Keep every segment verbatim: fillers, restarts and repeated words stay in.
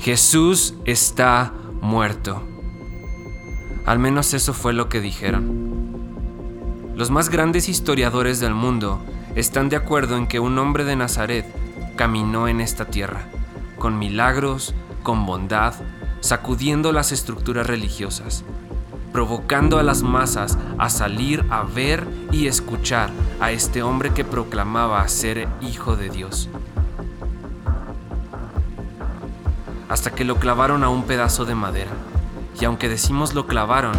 Jesús está muerto. Al menos eso fue lo que dijeron. Los más grandes historiadores del mundo están de acuerdo en que un hombre de Nazaret caminó en esta tierra, con milagros, con bondad, sacudiendo las estructuras religiosas, provocando a las masas a salir a ver y escuchar a este hombre que proclamaba ser hijo de Dios. Hasta que lo clavaron a un pedazo de madera. Y aunque decimos lo clavaron,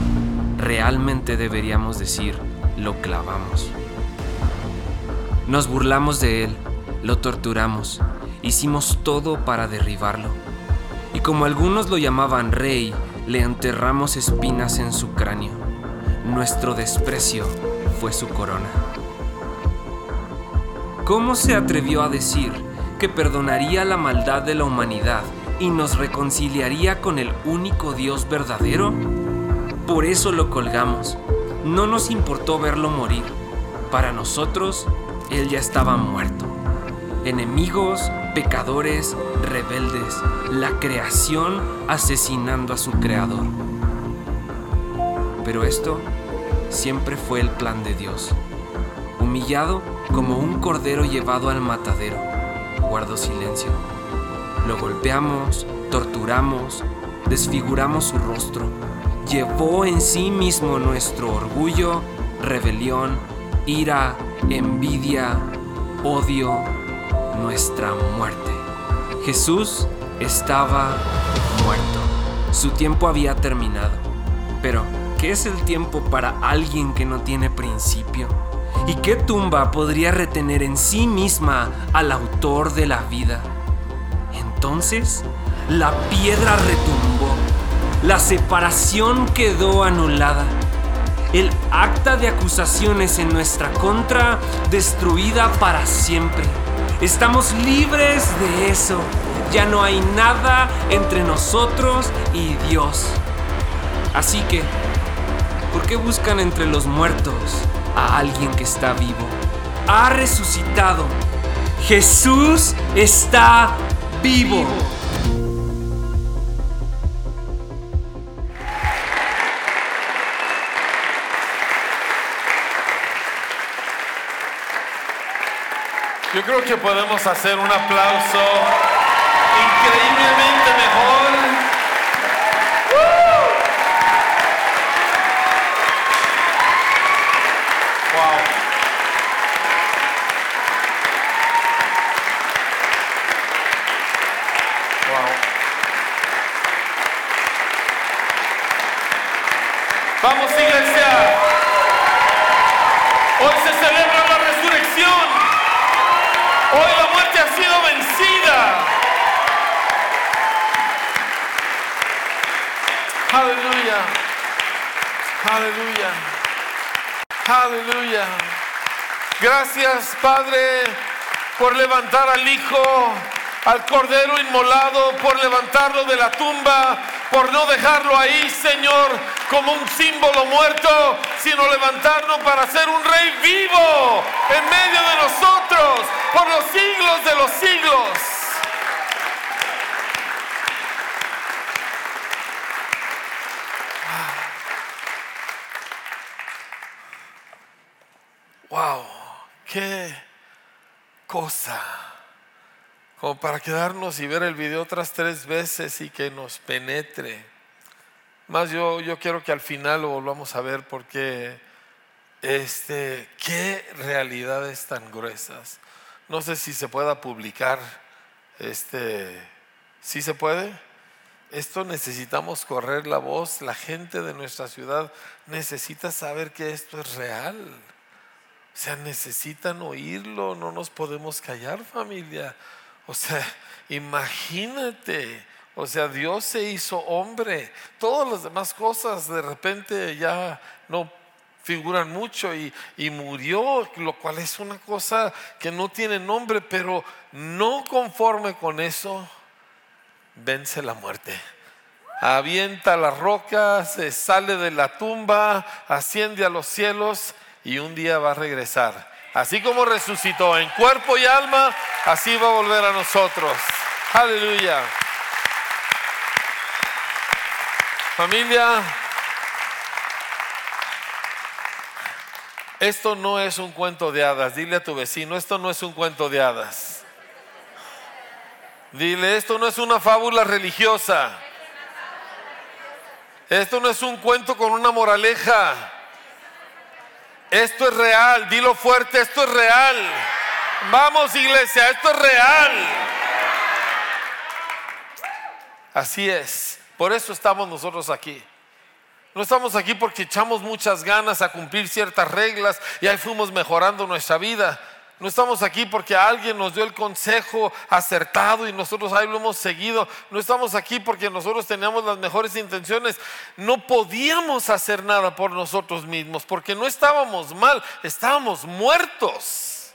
realmente deberíamos decir lo clavamos. Nos burlamos de él, lo torturamos, hicimos todo para derribarlo. Y como algunos lo llamaban rey, le enterramos espinas en su cráneo. Nuestro desprecio fue su corona. ¿Cómo se atrevió a decir que perdonaría la maldad de la humanidad y nos reconciliaría con el único Dios verdadero? Por eso lo colgamos. No nos importó verlo morir. Para nosotros, él ya estaba muerto. Enemigos, pecadores, rebeldes, la creación asesinando a su creador. Pero esto siempre fue el plan de Dios. Humillado como un cordero llevado al matadero, guardó silencio. Lo golpeamos, torturamos, desfiguramos su rostro. Llevó en sí mismo nuestro orgullo, rebelión, ira, envidia, odio, nuestra muerte. Jesús estaba muerto. Su tiempo había terminado. Pero, ¿qué es el tiempo para alguien que no tiene principio? ¿Y qué tumba podría retener en sí misma al autor de la vida? Entonces, la piedra retumbó. La separación quedó anulada. El acta de acusaciones en nuestra contra, destruida para siempre. Estamos libres de eso. Ya no hay nada entre nosotros y Dios. Así que, ¿por qué buscan entre los muertos a alguien que está vivo? Ha resucitado. Jesús está vivo. Yo creo que podemos hacer un aplauso increíblemente mejor. Wow. Wow. Vamos, iglesia. Hoy se celebra la resurrección. Hoy la muerte ha sido vencida. Aleluya. Aleluya. Aleluya. Gracias, Padre, por levantar al Hijo, al Cordero inmolado, por levantarlo de la tumba, por no dejarlo ahí, Señor, como un símbolo muerto, sino levantarlo para ser un Rey vivo en medio de nosotros, por los siglos de los siglos. Wow, qué cosa. Como para quedarnos y ver el video otras tres veces y que nos penetre. Más yo, yo quiero que al final lo volvamos a ver, porque este, qué realidades tan gruesas. No sé si se pueda publicar. Este, ¿sí se puede? Esto necesitamos correr la voz. La gente de nuestra ciudad necesita saber que esto es real. O sea, necesitan oírlo. No nos podemos callar, familia. O sea, imagínate. O sea, Dios se hizo hombre. Todas las demás cosas de repente ya no figuran mucho, y, y murió, lo cual es una cosa que no tiene nombre, pero no conforme con eso, vence la muerte. Avienta las rocas, se sale de la tumba, asciende a los cielos y un día va a regresar. Así como resucitó en cuerpo y alma, así va a volver a nosotros. Aleluya. Familia, esto no es un cuento de hadas. Dile a tu vecino, esto no es un cuento de hadas. Dile, esto no es una fábula religiosa. Esto no es un cuento con una moraleja. Esto es real, dilo fuerte, esto es real. Vamos, iglesia, esto es real. Así es, por eso estamos nosotros aquí. No estamos aquí porque echamos muchas ganas a cumplir ciertas reglas y ahí fuimos mejorando nuestra vida. No estamos aquí porque alguien nos dio el consejo acertado y nosotros ahí lo hemos seguido. No estamos aquí porque nosotros teníamos las mejores intenciones. No podíamos hacer nada por nosotros mismos porque no estábamos mal, estábamos muertos.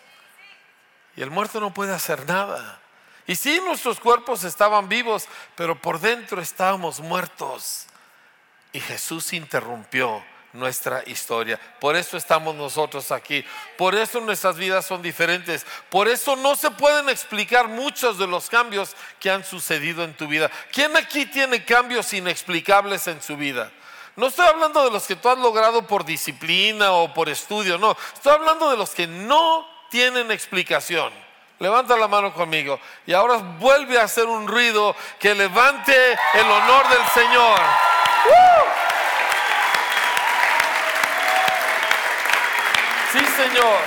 Y el muerto no puede hacer nada. Y sí, nuestros cuerpos estaban vivos, pero por dentro estábamos muertos. Y Jesús interrumpió nuestra historia. Por eso estamos nosotros aquí. Por eso nuestras vidas son diferentes. Por eso no se pueden explicar muchos de los cambios que han sucedido en tu vida. ¿Quién aquí tiene cambios inexplicables en su vida? No estoy hablando de los que tú has logrado por disciplina o por estudio. No, estoy hablando de los que no tienen explicación. Levanta la mano conmigo. Y ahora vuelve a hacer un ruido que levante el honor del Señor. ¡Uh! Sí, Señor.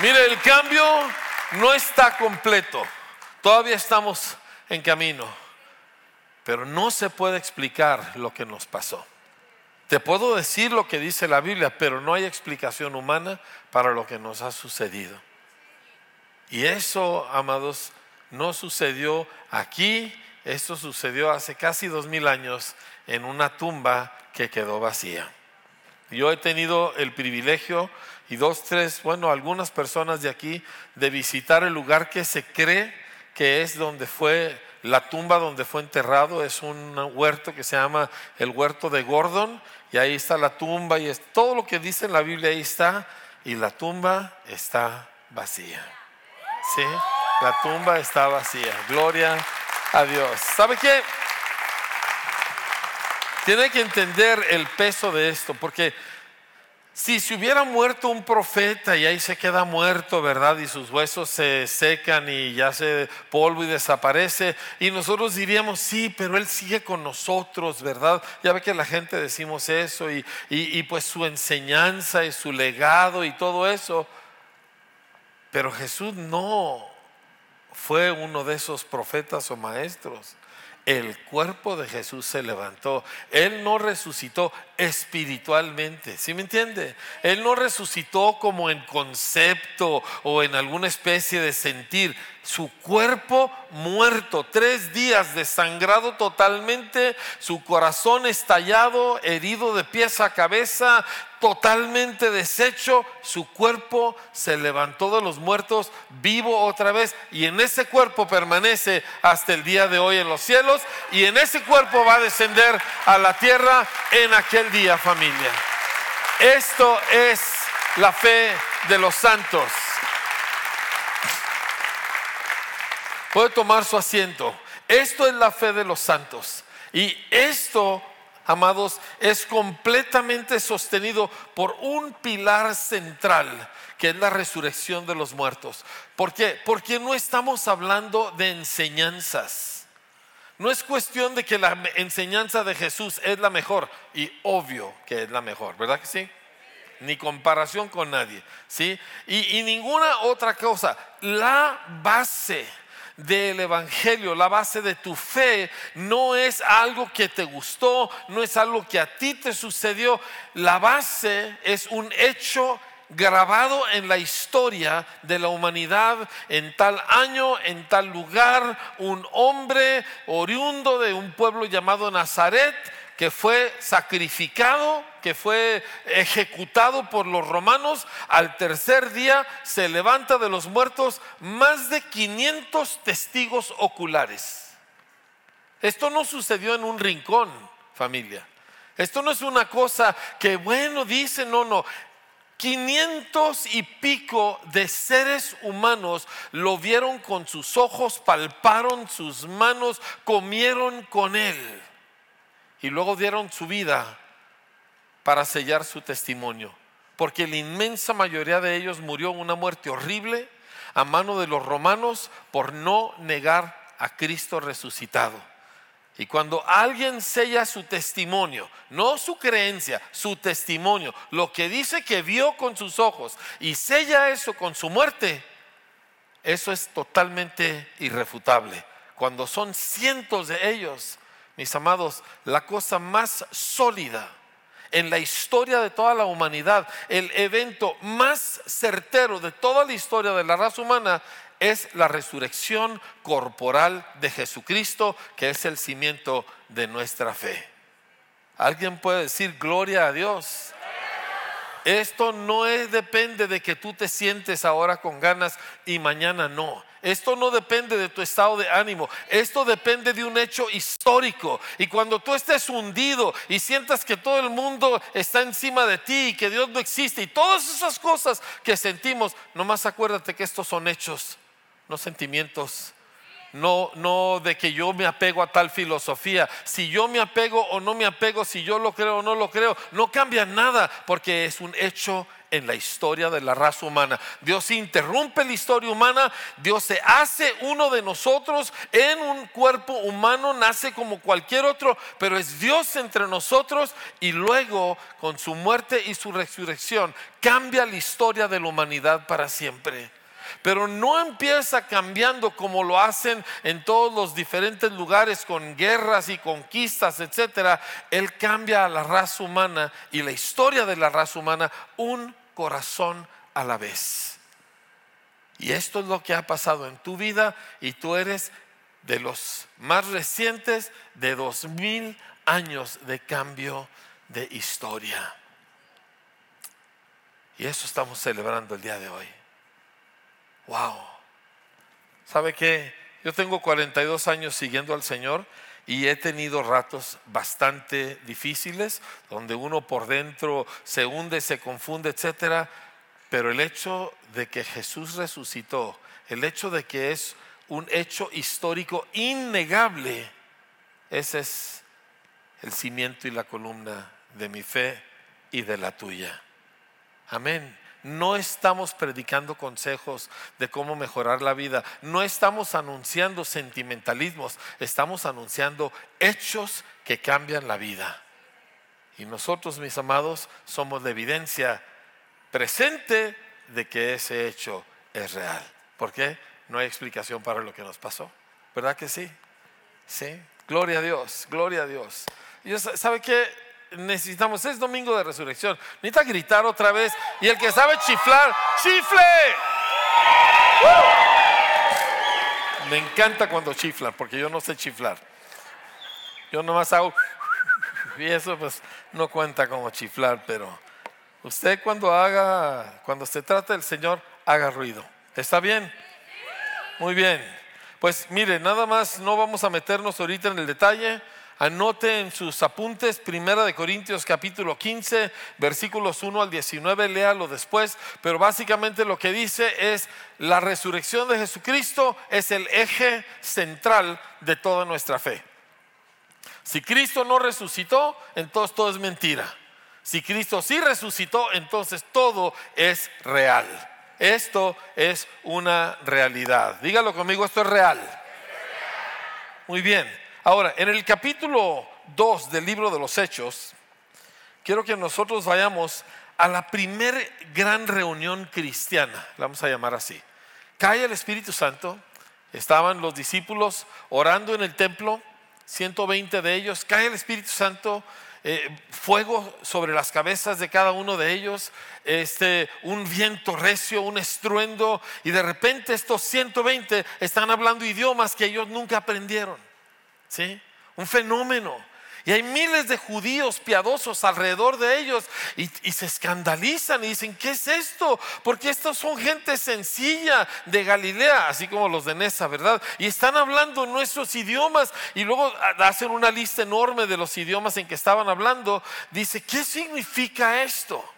Mire, el cambio no está completo. Todavía estamos en camino. Pero no se puede explicar lo que nos pasó. Te puedo decir lo que dice la Biblia, pero no hay explicación humana para lo que nos ha sucedido. Y eso, amados, no sucedió aquí. Esto sucedió hace casi dos mil años en una tumba que quedó vacía. Yo he tenido el privilegio y dos, tres, bueno, algunas personas de aquí de visitar el lugar que se cree que es donde fue la tumba donde fue enterrado. Es un huerto que se llama el huerto de Gordon y ahí está la tumba y es todo lo que dice en la Biblia, ahí está, y la tumba está vacía. Sí, la tumba está vacía. Gloria a Dios. ¿Sabe qué? Tiene que entender el peso de esto, porque si se hubiera muerto un profeta y ahí se queda muerto, ¿verdad? Y sus huesos se secan y ya se polvo y desaparece. Y nosotros diríamos, sí, pero él sigue con nosotros, ¿verdad? Ya ve que la gente decimos eso y, y, y pues su enseñanza y su legado y todo eso. Pero Jesús no fue uno de esos profetas o maestros. El cuerpo de Jesús se levantó. Él no resucitó espiritualmente, ¿sí me entiende? Él no resucitó como en concepto o en alguna especie de sentir. Su cuerpo muerto, tres días desangrado totalmente, su corazón estallado, herido de pies a cabeza, totalmente deshecho. Su cuerpo se levantó de los muertos, vivo otra vez, y en ese cuerpo permanece hasta el día de hoy en los cielos, y en ese cuerpo va a descender a la tierra en aquel día, familia. Esto es la fe de los santos. Puede tomar su asiento. Esto es la fe de los santos. Y esto, amados, es completamente sostenido por un pilar central, que es la resurrección de los muertos. ¿Por qué? Porque no estamos hablando de enseñanzas. No es cuestión de que la enseñanza de Jesús es la mejor. Y obvio que es la mejor, ¿verdad que sí? Ni comparación con nadie, ¿sí? Y, y ninguna otra cosa. La base del evangelio, la base de tu fe, no es algo que te gustó, no es algo que a ti te sucedió. La base es un hecho grabado en la historia de la humanidad. En tal año, en tal lugar, un hombre oriundo de un pueblo llamado Nazaret, que fue sacrificado, que fue ejecutado por los romanos, al tercer día se levanta de los muertos. Más de quinientos testigos oculares. Esto no sucedió en un rincón, familia. Esto no es una cosa que, bueno, dice, no, no. quinientos y pico de seres humanos lo vieron con sus ojos, palparon sus manos, comieron con él y luego dieron su vida para sellar su testimonio, porque la inmensa mayoría de ellos murió una muerte horrible a mano de los romanos por no negar a Cristo resucitado. Y cuando alguien sella su testimonio, no su creencia, su testimonio, lo que dice que vio con sus ojos, y sella eso con su muerte, eso es totalmente irrefutable. Cuando son cientos de ellos, mis amados, la cosa más sólida en la historia de toda la humanidad, el evento más certero de toda la historia de la raza humana, es la resurrección corporal de Jesucristo, que es el cimiento de nuestra fe. ¿Alguien puede decir gloria a Dios? Esto no es, depende de que tú te sientes ahora con ganas y mañana no. Esto no depende de tu estado de ánimo. Esto depende de un hecho histórico. Y cuando tú estés hundido y sientas que todo el mundo está encima de ti y que Dios no existe y todas esas cosas que sentimos, nomás acuérdate que estos son hechos, no sentimientos. No, no de que yo me apego a tal filosofía. Si yo me apego o no me apego, si yo lo creo o no lo creo, no cambia nada, porque es un hecho en la historia de la raza humana. Dios interrumpe la historia humana. Dios se hace uno de nosotros en un cuerpo humano, nace como cualquier otro, pero es Dios entre nosotros, y luego con su muerte y su resurrección cambia la historia de la humanidad para siempre. Pero no empieza cambiando como lo hacen en todos los diferentes lugares, con guerras y conquistas, etcétera. Él cambia a la raza humana y la historia de la raza humana un corazón a la vez. Y esto es lo que ha pasado en tu vida, y tú eres de los más recientes de dos mil años de cambio de historia. Y eso estamos celebrando el día de hoy. Wow, ¿sabe qué? Yo tengo cuarenta y dos años siguiendo al Señor y he tenido ratos bastante difíciles, donde uno por dentro se hunde, se confunde, etcétera. Pero el hecho de que Jesús resucitó, el hecho de que es un hecho histórico innegable, ese es el cimiento y la columna de mi fe y de la tuya. Amén. No estamos predicando consejos de cómo mejorar la vida. No estamos anunciando sentimentalismos. Estamos anunciando hechos que cambian la vida. Y nosotros, mis amados, somos la evidencia presente de que ese hecho es real. ¿Por qué? No hay explicación para lo que nos pasó. ¿Verdad que sí? Sí. Gloria a Dios, gloria a Dios. ¿Sabe qué? Necesitamos, es domingo de resurrección. Necesita gritar otra vez. Y el que sabe chiflar, ¡chifle! ¡Uh! Me encanta cuando chiflan, porque yo no sé chiflar. Yo nomás hago. Y eso pues no cuenta como chiflar. Pero usted cuando haga, cuando se trate del Señor, haga ruido. ¿Está bien? Muy bien. Pues mire, nada más no vamos a meternos ahorita en el detalle. Anote en sus apuntes Primera de Corintios capítulo quince, versículos uno al diecinueve, léalo después. Pero básicamente lo que dice es: la resurrección de Jesucristo es el eje central de toda nuestra fe. Si Cristo no resucitó, entonces todo es mentira. Si Cristo sí resucitó, entonces todo es real. Esto es una realidad. Dígalo conmigo, esto es real. Muy bien. Ahora, en el capítulo dos del libro de los Hechos, quiero que nosotros vayamos a la primera gran reunión cristiana, la vamos a llamar así. Cae el Espíritu Santo, estaban los discípulos orando en el templo, ciento veinte de ellos, cae el Espíritu Santo, eh, fuego sobre las cabezas de cada uno de ellos, este, un viento recio, un estruendo, y de repente estos ciento veinte están hablando idiomas que ellos nunca aprendieron. ¿Sí? Un fenómeno. Y hay miles de judíos piadosos alrededor de ellos y, y se escandalizan y dicen: ¿qué es esto? Porque estos son gente sencilla de Galilea, así como los de Nesa, ¿verdad? Y están hablando nuestros idiomas. Y luego hacen una lista enorme de los idiomas en que estaban hablando. Dice: ¿qué significa esto?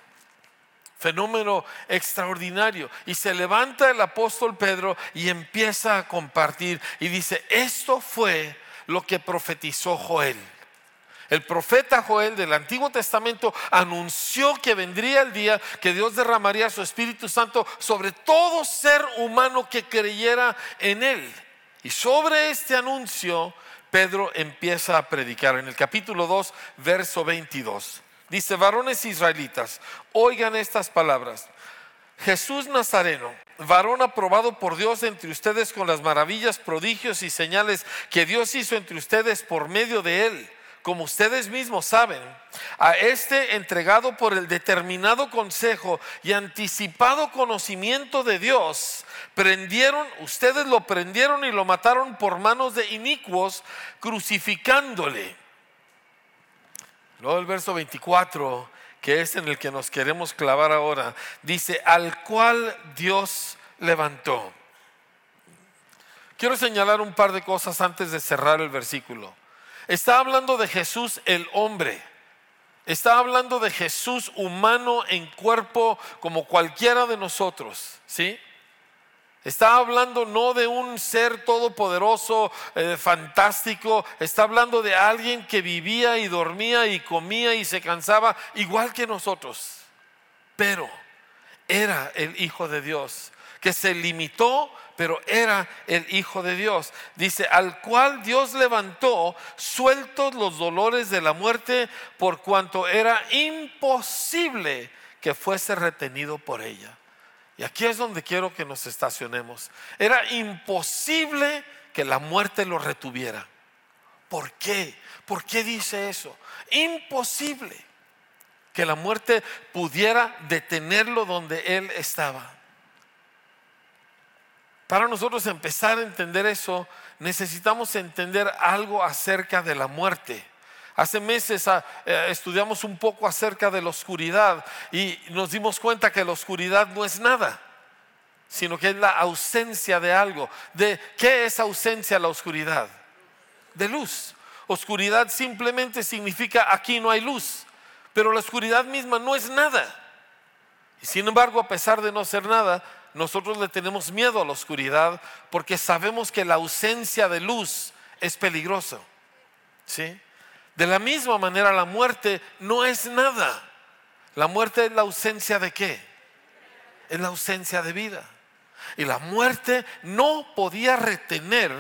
Fenómeno extraordinario. Y se levanta el apóstol Pedro y empieza a compartir y dice: esto fue lo que profetizó Joel. El profeta Joel del Antiguo Testamento anunció que vendría el día que Dios derramaría su Espíritu Santo sobre todo ser humano que creyera en él. Y sobre este anuncio Pedro empieza a predicar. En el capítulo dos, verso veintidós, dice: varones israelitas, oigan estas palabras. Jesús Nazareno, varón aprobado por Dios entre ustedes con las maravillas, prodigios y señales que Dios hizo entre ustedes por medio de él, como ustedes mismos saben, a este entregado por el determinado consejo y anticipado conocimiento de Dios, prendieron, ustedes lo prendieron y lo mataron por manos de inicuos, crucificándole. Luego el verso veinticuatro, que es en el que nos queremos clavar ahora, dice: al cual Dios levantó. Quiero señalar un par de cosas antes de cerrar el versículo. Está hablando de Jesús el hombre. Está hablando de Jesús humano en cuerpo como cualquiera de nosotros, ¿sí? Está hablando no de un ser todopoderoso, eh, fantástico. Está hablando de alguien que vivía y dormía y comía y se cansaba igual que nosotros. Pero era el Hijo de Dios, que se limitó, pero era el Hijo de Dios. Dice: al cual Dios levantó, sueltos los dolores de la muerte, por cuanto era imposible que fuese retenido por ella. Y aquí es donde quiero que nos estacionemos. Era imposible que la muerte lo retuviera. ¿Por qué? ¿Por qué dice eso? Imposible que la muerte pudiera detenerlo donde él estaba. Para nosotros empezar a entender eso, necesitamos entender algo acerca de la muerte. Hace meses a, eh, estudiamos un poco acerca de la oscuridad y nos dimos cuenta que la oscuridad no es nada, sino que es la ausencia de algo. ¿De qué es ausencia la oscuridad? De luz. Oscuridad simplemente significa aquí no hay luz, pero la oscuridad misma no es nada. Y sin embargo, a pesar de no ser nada, nosotros le tenemos miedo a la oscuridad porque sabemos que la ausencia de luz es peligrosa, ¿sí? De la misma manera, la muerte no es nada. La muerte es la ausencia de ¿qué? Es la ausencia de vida. Y la muerte no podía retener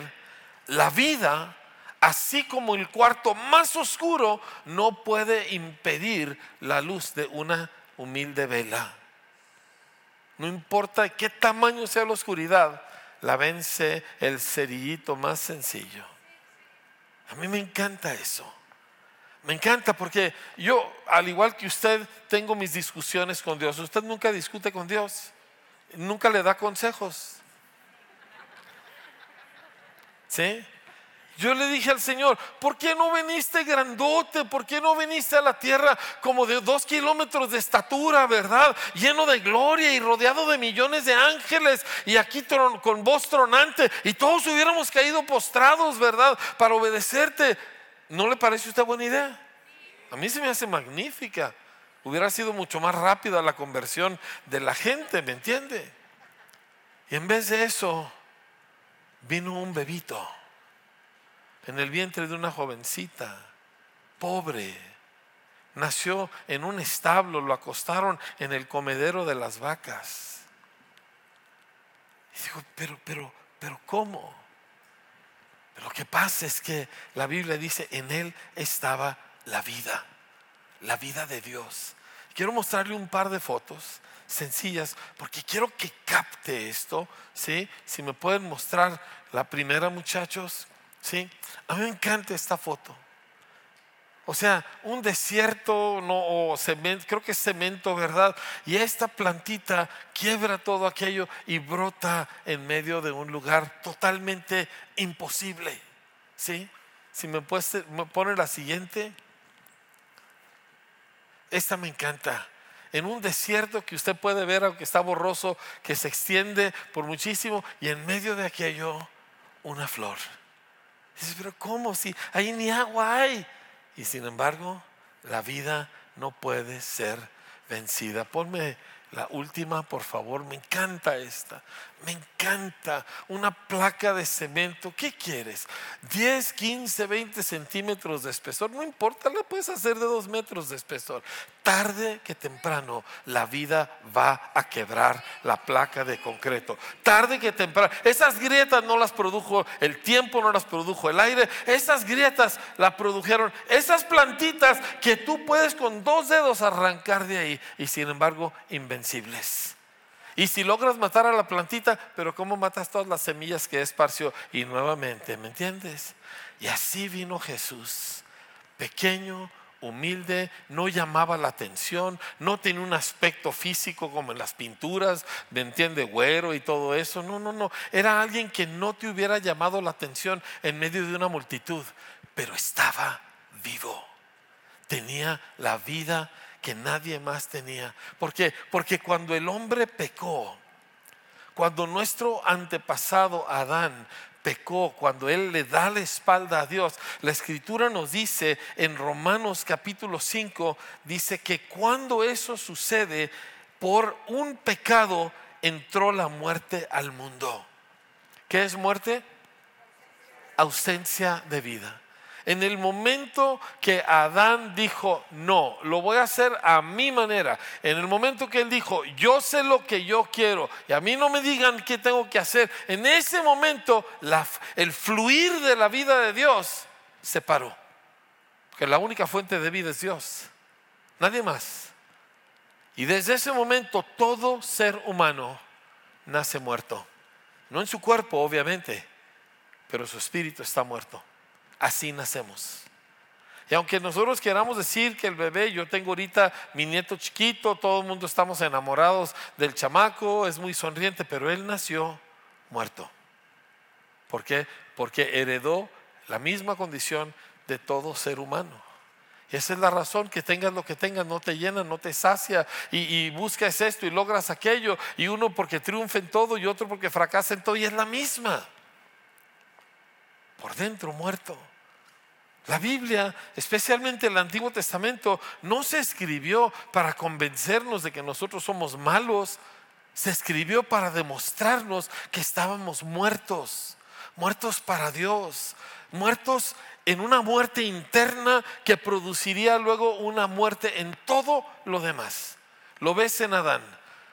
la vida, así como el cuarto más oscuro no puede impedir la luz de una humilde vela. No importa de qué tamaño sea la oscuridad, la vence el cerillito más sencillo. A mí me encanta eso. Me encanta porque yo, al igual que usted, tengo mis discusiones con Dios. Usted nunca discute con Dios. Nunca le da consejos, ¿sí? Yo le dije al Señor: ¿por qué no viniste grandote? ¿Por qué no viniste a la tierra como de dos kilómetros de estatura, verdad? Lleno de gloria y rodeado de millones de ángeles y aquí tron, con voz tronante, y todos hubiéramos caído postrados, ¿verdad? Para obedecerte. ¿No le parece a usted buena idea? A mí se me hace magnífica. Hubiera sido mucho más rápida la conversión de la gente, ¿me entiende? Y en vez de eso, vino un bebito en el vientre de una jovencita, pobre. Nació en un establo, lo acostaron en el comedero de las vacas. Y dijo: pero, pero, pero ¿cómo? Pero lo que pasa es que la Biblia dice: en él estaba la vida, la vida de Dios. Quiero mostrarle un par de fotos sencillas porque quiero que capte esto, ¿sí? Si me pueden mostrar la primera, muchachos. Sí, a mí me encanta esta foto. O sea, un desierto, no, o cemento, creo que es cemento, ¿verdad? Y esta plantita quiebra todo aquello y brota en medio de un lugar totalmente imposible, ¿sí? Si me, puede, me pone la siguiente. Esta me encanta. En un desierto que usted puede ver, aunque está borroso, que se extiende por muchísimo, y en medio de aquello una flor. Dices: pero ¿cómo? Si ahí ni agua hay. Y sin embargo, la vida no puede ser vencida. Ponme La última, por favor, me encanta esta. Me encanta una placa de cemento. ¿Qué quieres? diez, quince, veinte centímetros de espesor. No importa, la puedes hacer de dos metros de espesor. Tarde que temprano la vida va a quebrar la placa de concreto. Tarde que temprano. Esas grietas no las produjo el tiempo, no las produjo el aire. Esas grietas las produjeron esas plantitas que tú puedes con dos dedos arrancar de ahí. Y sin embargo, invencibles. Y si logras matar a la plantita, pero ¿cómo matas todas las semillas que esparció? Y nuevamente, ¿me entiendes? Y así vino Jesús, pequeño, humilde, no llamaba la atención, no tenía un aspecto físico como en las pinturas, ¿me entiende? Güero y todo eso. No, no, no. Era alguien que no te hubiera llamado la atención en medio de una multitud, pero estaba vivo. Tenía la vida que nadie más tenía. ¿Por qué? Porque cuando el hombre pecó, cuando nuestro antepasado Adán pecó, cuando él le da la espalda a Dios, la escritura nos dice en Romanos capítulo cinco, dice que cuando eso sucede, por un pecado entró la muerte al mundo. ¿Qué es muerte? Ausencia de vida. En el momento que Adán dijo, no, lo voy a hacer a mi manera. En el momento que él dijo, yo sé lo que yo quiero y a mí no me digan qué tengo que hacer. En ese momento, la, el fluir de la vida de Dios se paró. Porque la única fuente de vida es Dios. Nadie más. Y desde ese momento, todo ser humano nace muerto. No en su cuerpo, obviamente, pero su espíritu está muerto. Así nacemos. Y aunque nosotros queramos decir que el bebé, yo tengo ahorita mi nieto chiquito, todo el mundo estamos enamorados del chamaco, es muy sonriente, pero él nació muerto. ¿Por qué? Porque heredó la misma condición de todo ser humano. Esa es la razón, que tengas lo que tengas, no te llena, no te sacia, y, y buscas esto y logras aquello, y uno porque triunfa en todo y otro porque fracasa en todo, y es la misma. Por dentro muerto. La Biblia, especialmente el Antiguo Testamento, no se escribió para convencernos de que nosotros somos malos. Se escribió para demostrarnos que estábamos muertos. Muertos para Dios. Muertos en una muerte interna que produciría luego una muerte en todo lo demás. Lo ves en Adán.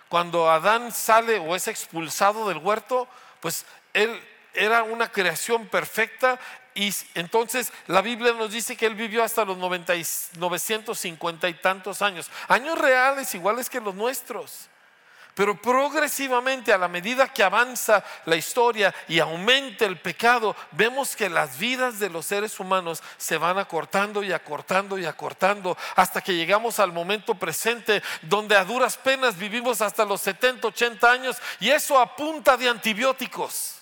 Cuando Adán sale o es expulsado del huerto, pues él era una creación perfecta, y entonces la Biblia nos dice que él vivió hasta los noventa y novecientos cincuenta y tantos años, años reales iguales que los nuestros. Pero progresivamente, a la medida que avanza la historia y aumenta el pecado, vemos que las vidas de los seres humanos se van acortando y acortando y acortando, hasta que llegamos al momento presente, donde a duras penas vivimos hasta los setenta, ochenta años, y eso a punta de antibióticos.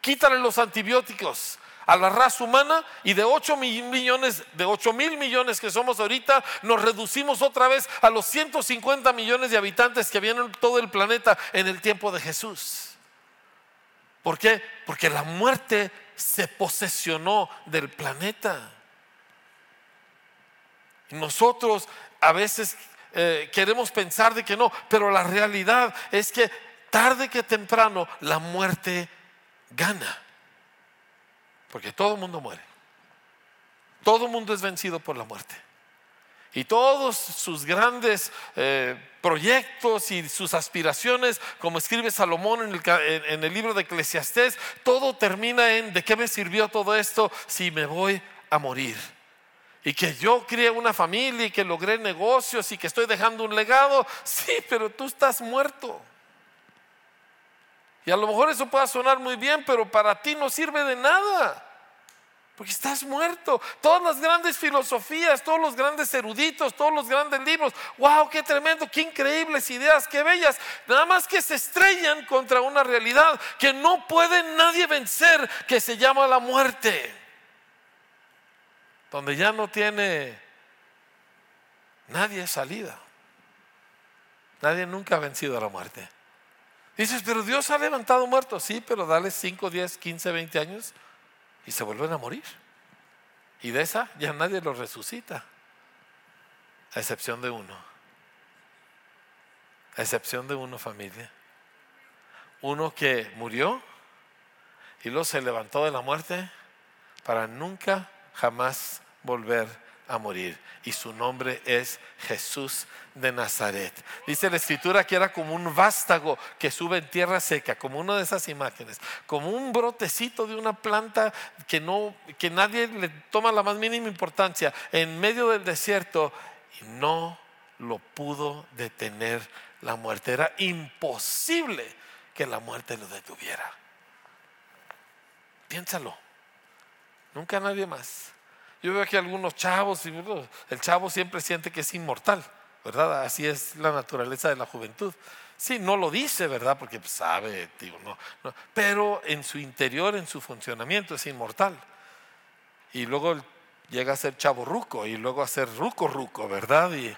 Quítale los antibióticos a la raza humana y de ocho mil millones, de ocho mil millones que somos ahorita, nos reducimos otra vez a los ciento cincuenta millones de habitantes que vienen todo el planeta en el tiempo de Jesús. ¿Por qué? Porque la muerte se posesionó del planeta. Nosotros a veces eh, queremos pensar de que no, pero la realidad es que tarde que temprano la muerte gana, porque todo el mundo muere, todo el mundo es vencido por la muerte, y todos sus grandes eh, proyectos y sus aspiraciones, como escribe Salomón en el, en el libro de Eclesiastés, todo termina en ¿de qué me sirvió todo esto si me voy a morir? Y que yo crié una familia y que logré negocios y que estoy dejando un legado, sí, pero tú estás muerto. Y a lo mejor eso pueda sonar muy bien, pero para ti no sirve de nada, porque estás muerto. Todas las grandes filosofías, todos los grandes eruditos, todos los grandes libros, wow, qué tremendo, qué increíbles ideas, qué bellas, nada más que se estrellan contra una realidad que no puede nadie vencer, que se llama la muerte, donde ya no tiene nadie salida. Nadie nunca ha vencido a la muerte. Dices, pero Dios ha levantado muertos. Sí, pero dale cinco, diez, quince, veinte años y se vuelven a morir. Y de esa ya nadie los resucita, a excepción de uno. a excepción de una familia. Uno que murió y luego se levantó de la muerte para nunca jamás volver a morir. Y su nombre es Jesús de Nazaret. Dice la Escritura que era como un vástago que sube en tierra seca, como una de esas imágenes, como un brotecito de una planta que, no, que nadie le toma la más mínima importancia en medio del desierto, y no lo pudo detener la muerte. Era imposible que la muerte lo detuviera. Piénsalo. Nunca nadie más. Yo veo aquí algunos chavos y el chavo siempre siente que es inmortal, ¿verdad? Así es la naturaleza de la juventud. Sí, no lo dice, ¿verdad? Porque pues, sabe, digo, no, no. Pero en su interior, en su funcionamiento, es inmortal. Y luego llega a ser chavo ruco y luego a ser ruco ruco, ¿verdad? Y,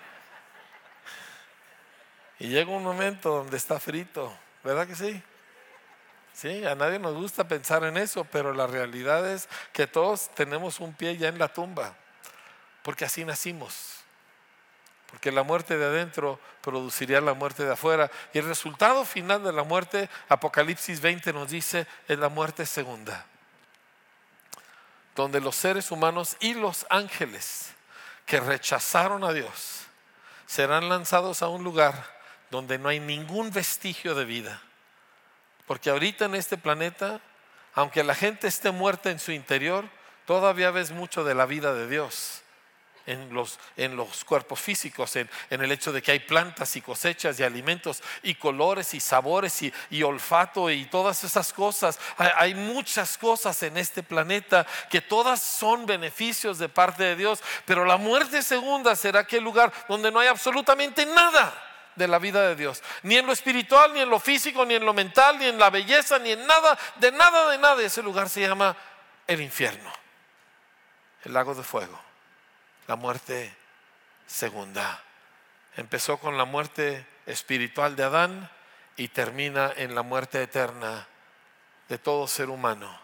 y llega un momento donde está frito, ¿verdad que sí? Sí, a nadie nos gusta pensar en eso, pero la realidad es que todos tenemos un pie ya en la tumba, porque así nacimos, porque la muerte de adentro produciría la muerte de afuera, y el resultado final de la muerte, Apocalipsis veinte nos dice, es la muerte segunda, donde los seres humanos y los ángeles que rechazaron a Dios serán lanzados a un lugar donde no hay ningún vestigio de vida. Porque ahorita en este planeta, aunque la gente esté muerta en su interior, todavía ves mucho de la vida de Dios en los, en los cuerpos físicos, en, en el hecho de que hay plantas y cosechas y alimentos y colores y sabores y, y olfato y todas esas cosas. Hay, hay muchas cosas en este planeta que todas son beneficios de parte de Dios, pero la muerte segunda será aquel lugar donde no hay absolutamente nada de la vida de Dios, ni en lo espiritual, ni en lo físico, ni en lo mental, ni en la belleza, ni en nada, de nada, de nada. Ese lugar se llama el infierno, el lago de fuego, la muerte segunda. Empezó con la muerte espiritual de Adán y termina en la muerte eterna de todo ser humano,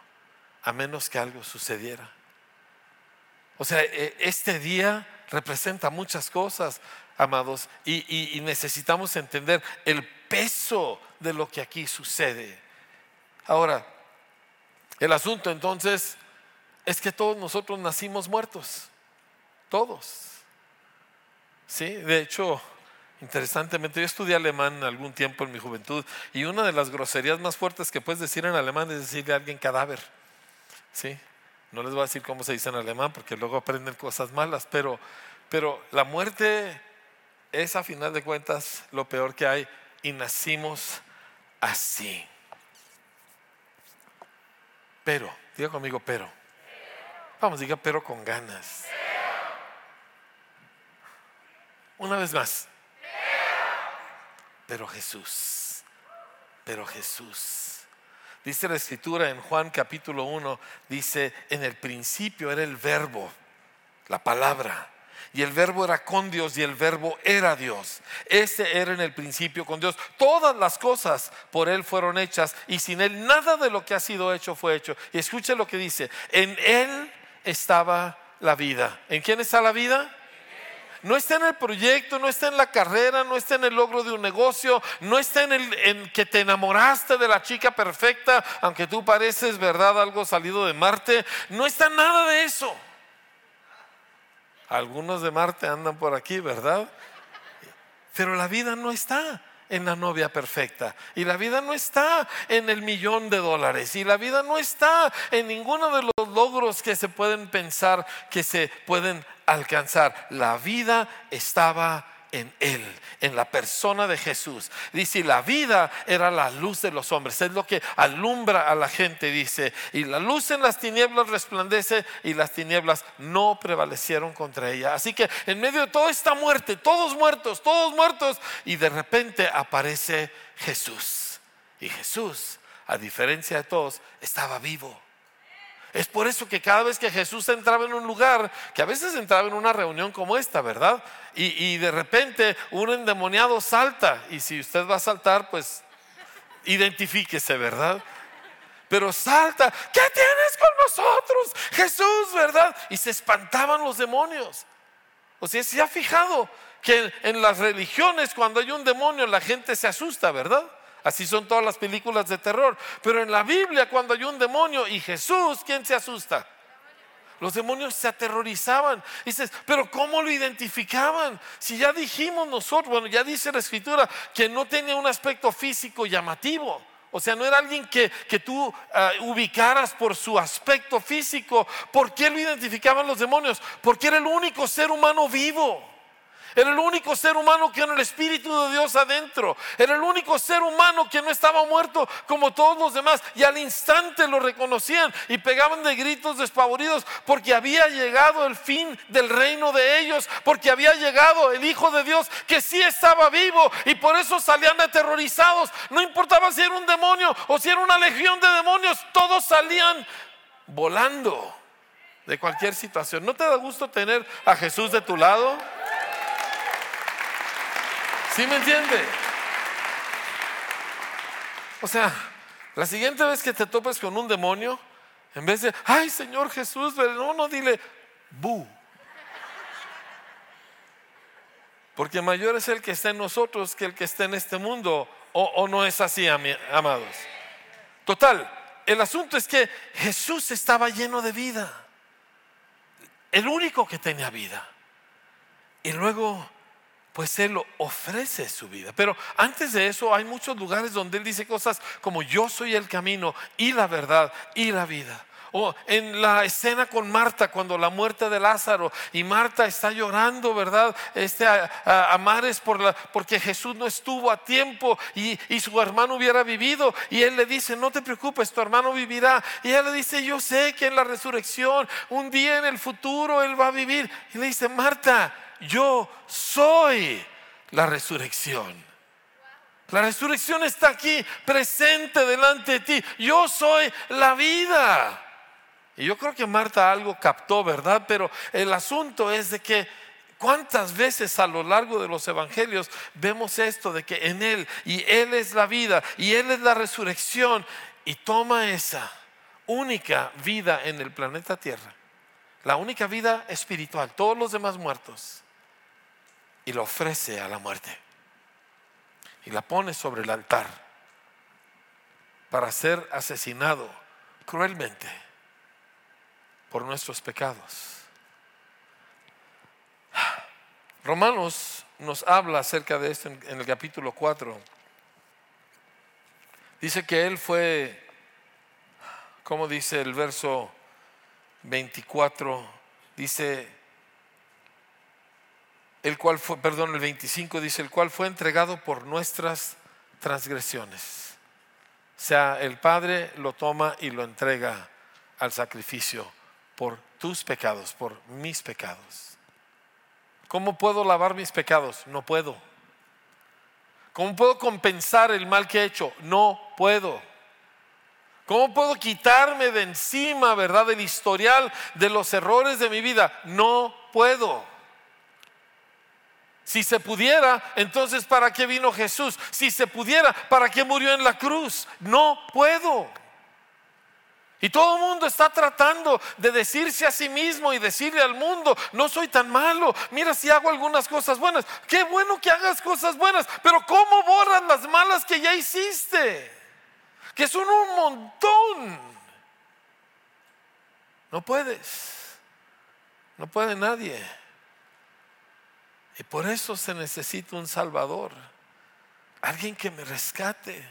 a menos que algo sucediera. O sea, este día representa muchas cosas, amados, y, y, y necesitamos entender el peso de lo que aquí sucede. Ahora, el asunto entonces es que todos nosotros nacimos muertos, todos. Sí, de hecho, interesantemente, yo estudié alemán algún tiempo en mi juventud, y una de las groserías más fuertes que puedes decir en alemán es decirle a alguien cadáver. Sí, no les voy a decir cómo se dice en alemán porque luego aprenden cosas malas, pero, pero la muerte es a final de cuentas lo peor que hay, y nacimos así. Pero, diga conmigo, pero. Vamos, diga pero con ganas. Una vez más. Pero Jesús, pero Jesús. Dice la Escritura en Juan capítulo uno, dice, en el principio era el verbo, la palabra. Y el verbo era con Dios y el verbo era Dios. Ese era en el principio con Dios. Todas las cosas por Él fueron hechas, y sin Él nada de lo que ha sido hecho fue hecho. Y escuche lo que dice: en Él estaba la vida. ¿En quién está la vida? No está en el proyecto, no está en la carrera, no está en el logro de un negocio, no está en el en que te enamoraste de la chica perfecta, aunque tú pareces, ¿verdad?, algo salido de Marte. No está nada de eso. Algunos de Marte andan por aquí, ¿verdad? Pero la vida no está en la novia perfecta, y la vida no está en el millón de dólares, y la vida no está en ninguno de los logros que se pueden pensar que se pueden alcanzar. La vida estaba en Él, en la persona de Jesús. Dice, y la vida era la luz de los hombres. Es lo que alumbra a la gente, dice. Y la luz en las tinieblas resplandece, y las tinieblas no prevalecieron contra ella. Así que en medio de toda esta muerte, todos muertos, todos muertos, y de repente aparece Jesús. Y Jesús, a diferencia de todos, estaba vivo. Es por eso que cada vez que Jesús entraba en un lugar, que a veces entraba en una reunión como esta, ¿verdad? Y, y de repente un endemoniado salta, y si usted va a saltar, pues identifíquese, ¿verdad? Pero salta, ¿qué tienes con nosotros, Jesús?, ¿verdad? Y se espantaban los demonios. O sea, ¿se ha fijado que en las religiones, cuando hay un demonio, la gente se asusta, ¿verdad? Así son todas las películas de terror. Pero en la Biblia, cuando hay un demonio y Jesús, ¿quién se asusta? Los demonios se aterrorizaban. Dices, pero ¿cómo lo identificaban? Si ya dijimos nosotros, bueno, ya dice la Escritura que no tenía un aspecto físico llamativo. O sea, no era alguien que, que tú uh, ubicaras por su aspecto físico. ¿Por qué lo identificaban los demonios? Porque era el único ser humano vivo. Era el único ser humano que era el Espíritu de Dios adentro. Era el único ser humano que no estaba muerto como todos los demás. Y al instante lo reconocían y pegaban de gritos despavoridos, porque había llegado el fin del reino de ellos, porque había llegado el Hijo de Dios que sí estaba vivo, y por eso salían aterrorizados. No importaba si era un demonio o si era una legión de demonios, todos salían volando de cualquier situación. ¿No te da gusto tener a Jesús de tu lado? ¿Sí me entiende? O sea, la siguiente vez que te topes con un demonio, en vez de, ay, Señor Jesús, no, no, dile, bu. Porque mayor es el que está en nosotros que el que está en este mundo. O, o no es así, amados. Total, el asunto es que Jesús estaba lleno de vida. El único que tenía vida. Y luego, pues Él ofrece su vida. Pero antes de eso hay muchos lugares donde Él dice cosas como: yo soy el camino y la verdad y la vida. O en la escena con Marta, cuando la muerte de Lázaro, y Marta está llorando, ¿verdad? Este, a, a, a mares por la, porque Jesús no estuvo a tiempo y, y su hermano hubiera vivido. Y Él le dice: no te preocupes, tu hermano vivirá. Y ella le dice: yo sé que en la resurrección, un día en el futuro, Él va a vivir. Y le dice: Marta, yo soy la resurrección. La resurrección está aquí, presente delante de ti. Yo soy la vida. Y yo creo que Marta algo captó, ¿verdad? Pero el asunto es de que cuántas veces a lo largo de los evangelios vemos esto de que en Él, y Él es la vida, y Él es la resurrección, y toma esa única vida en el planeta Tierra, la única vida espiritual, todos los demás muertos, y la ofrece a la muerte y la pone sobre el altar para ser asesinado cruelmente por nuestros pecados. Romanos nos habla acerca de esto en, en el capítulo cuatro. Dice que Él fue, como dice el verso veinticuatro, dice el cual fue, perdón, el veinticinco dice: el cual fue entregado por nuestras transgresiones. O sea, el Padre lo toma y lo entrega al sacrificio por tus pecados, por mis pecados. ¿Cómo puedo lavar mis pecados? No puedo. ¿Cómo puedo compensar el mal que he hecho? No puedo. ¿Cómo puedo quitarme de encima, verdad, el historial de los errores de mi vida? No puedo. Si se pudiera, entonces ¿para qué vino Jesús? Si se pudiera, ¿para qué murió en la cruz? No puedo. Y todo el mundo está tratando de decirse a sí mismo y decirle al mundo: no soy tan malo, mira si hago algunas cosas buenas. Qué bueno que hagas cosas buenas, pero ¿cómo borras las malas que ya hiciste? Que son un montón. No puedes, no puede nadie. Y por eso se necesita un Salvador, alguien que me rescate,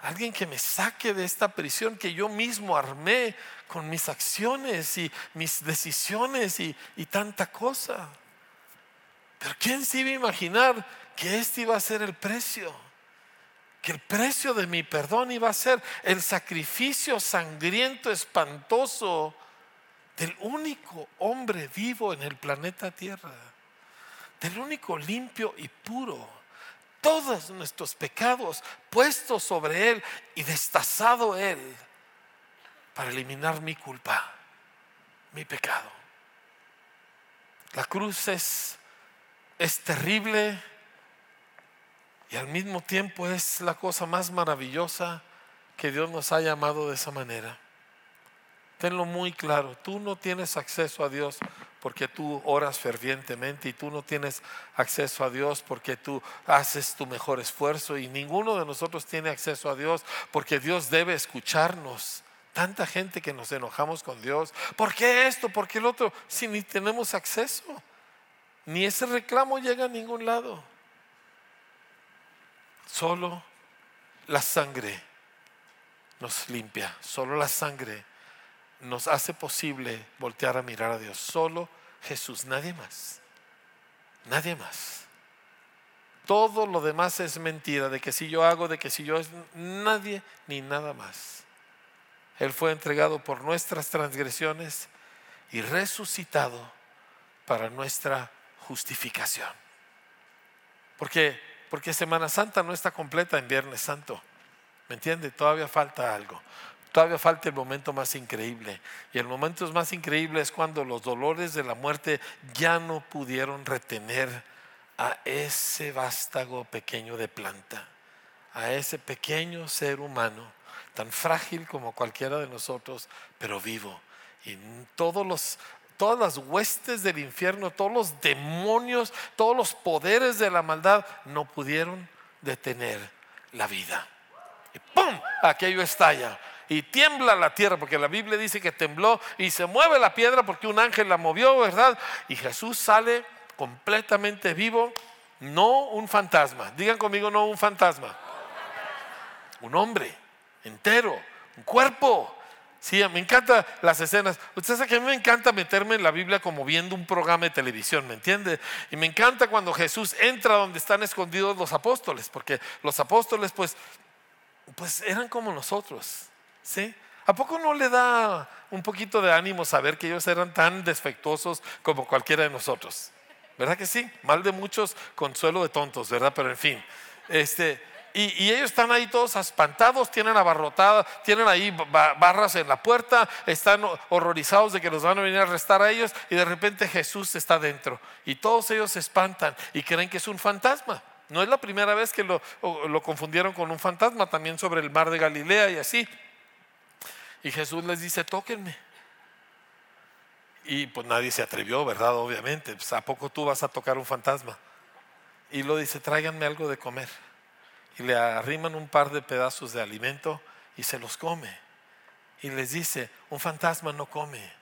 alguien que me saque de esta prisión que yo mismo armé con mis acciones y mis decisiones y, y tanta cosa. Pero ¿quién se iba a imaginar que este iba a ser el precio? Que el precio de mi perdón iba a ser el sacrificio sangriento, espantoso, del único hombre vivo en el planeta Tierra, del único limpio y puro. Todos nuestros pecados puestos sobre Él y destazado Él para eliminar mi culpa, mi pecado. La cruz es, es terrible. Y al mismo tiempo es la cosa más maravillosa que Dios nos ha llamado de esa manera. Tenlo muy claro, tú no tienes acceso a Dios porque tú oras fervientemente y tú no tienes acceso a Dios porque tú haces tu mejor esfuerzo, y ninguno de nosotros tiene acceso a Dios porque Dios debe escucharnos. Tanta gente que nos enojamos con Dios, ¿por qué esto? ¿Por qué el otro? Si ni tenemos acceso, ni ese reclamo llega a ningún lado. Solo la sangre nos limpia, solo la sangre nos hace posible voltear a mirar a Dios. Solo Jesús, nadie más. Nadie más. Todo lo demás es mentira. De que si yo hago, de que si yo es, nadie ni nada más. Él fue entregado por nuestras transgresiones y resucitado para nuestra justificación. ¿Por qué? Porque Semana Santa no está completa en Viernes Santo. ¿Me entiende? Todavía falta algo. Todavía falta el momento más increíble, y el momento más increíble es cuando los dolores de la muerte ya no pudieron retener a ese vástago pequeño de planta, a ese pequeño ser humano tan frágil como cualquiera de nosotros, pero vivo. Y todos los todas las huestes del infierno, todos los demonios, todos los poderes de la maldad no pudieron detener la vida. Y ¡pum! Aquello estalla. Y tiembla la tierra, porque la Biblia dice que tembló, y se mueve la piedra porque un ángel la movió, ¿verdad? Y Jesús sale completamente vivo, no un fantasma. Digan conmigo, no un fantasma. Un hombre entero, un cuerpo. Sí, me encantan las escenas. Usted sabe que a mí me encanta meterme en la Biblia como viendo un programa de televisión, ¿me entiende? Y me encanta cuando Jesús entra donde están escondidos los apóstoles, porque los apóstoles pues, pues eran como nosotros. ¿Sí? ¿A poco no le da un poquito de ánimo saber que ellos eran tan defectuosos como cualquiera de nosotros? ¿Verdad que sí? Mal de muchos, consuelo de tontos, ¿verdad? Pero en fin, este, y, y ellos están ahí todos espantados, tienen abarrotada, tienen ahí barras en la puerta, están horrorizados de que los van a venir a arrestar a ellos, y de repente Jesús está dentro, y todos ellos se espantan y creen que es un fantasma. No es la primera vez que lo, lo confundieron con un fantasma, también sobre el mar de Galilea y así. Y Jesús les dice, tóquenme. Y pues nadie se atrevió, ¿verdad? Obviamente, pues, ¿a poco tú vas a tocar un fantasma? Y lo dice, tráiganme algo de comer. Y le arriman un par de pedazos de alimento y se los come. Y les dice, un fantasma no come.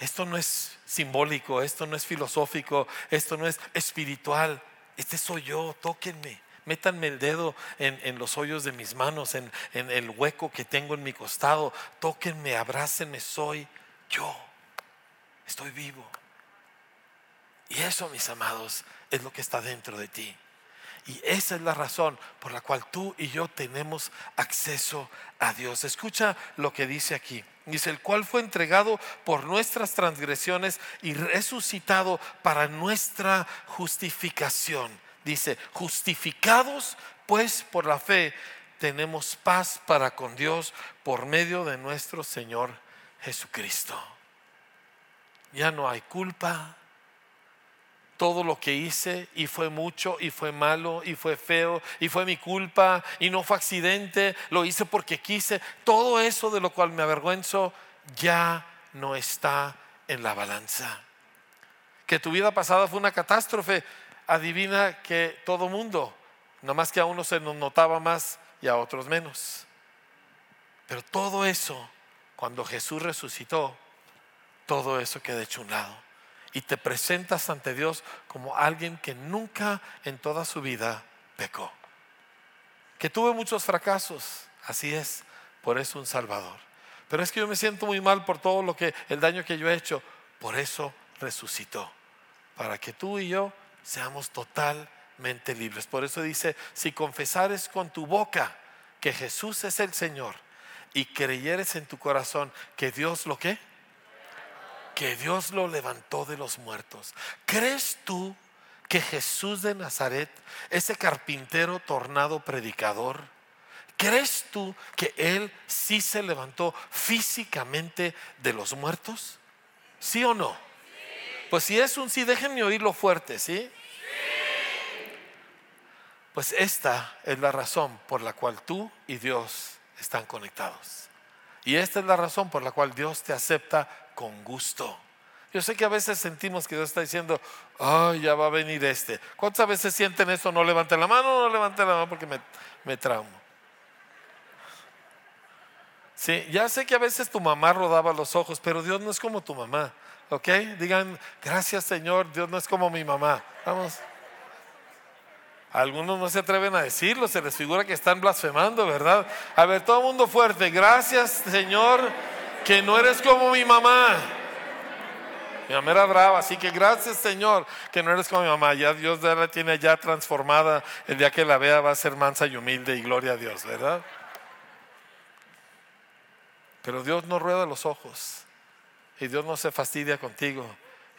Esto no es simbólico, esto no es filosófico, esto no es espiritual. Este soy yo, tóquenme. Métanme el dedo en, en los hoyos de mis manos, en, en el hueco que tengo en mi costado. Tóquenme, abrácenme, soy yo. Estoy vivo. Y eso, mis amados, es lo que está dentro de ti. Y esa es la razón por la cual tú y yo tenemos acceso a Dios. Escucha lo que dice aquí. Dice, el cual fue entregado por nuestras transgresiones y resucitado para nuestra justificación. Dice, justificados pues por la fe, tenemos paz para con Dios por medio de nuestro Señor Jesucristo. Ya no hay culpa. Todo lo que hice, y fue mucho, y fue malo, y fue feo, y fue mi culpa, y no fue accidente, lo hice porque quise, todo eso de lo cual me avergüenzo ya no está en la balanza. Que tu vida pasada fue una catástrofe, adivina que todo mundo, nada más que a unos se nos notaba más y a otros menos. Pero todo eso, cuando Jesús resucitó, todo eso queda hecho a un lado. Y te presentas ante Dios como alguien que nunca en toda su vida pecó. Que tuve muchos fracasos, así es, por eso un Salvador. Pero es que yo me siento muy mal por todo lo que, el daño que yo he hecho. Por eso resucitó, para que tú y yo seamos totalmente libres. Por eso dice, si confesares con tu boca que Jesús es el Señor y creyeres en tu corazón que Dios lo ¿qué? Que Dios lo levantó de los muertos. ¿Crees tú que Jesús de Nazaret, ese carpintero tornado predicador, crees tú que Él sí se levantó físicamente de los muertos? ¿Sí o no? Pues si es un sí, déjenme oírlo fuerte, ¿sí? ¿sí? Pues esta es la razón por la cual tú y Dios están conectados. Y esta es la razón por la cual Dios te acepta con gusto. Yo sé que a veces sentimos que Dios está diciendo, ay, ya va a venir este. ¿Cuántas veces sienten eso? No levanten la mano, no levanten la mano porque me, me traumo. Sí, ya sé que a veces tu mamá rodaba los ojos, pero Dios no es como tu mamá, ¿ok? Digan, gracias Señor, Dios no es como mi mamá. Vamos. Algunos no se atreven a decirlo, se les figura que están blasfemando, ¿verdad? A ver, todo el mundo fuerte, gracias Señor, que no eres como mi mamá. Mi mamá era brava, así que gracias Señor, que no eres como mi mamá. Ya Dios ya la tiene ya transformada, el día que la vea va a ser mansa y humilde y gloria a Dios, ¿verdad? Pero Dios no rueda los ojos y Dios no se fastidia contigo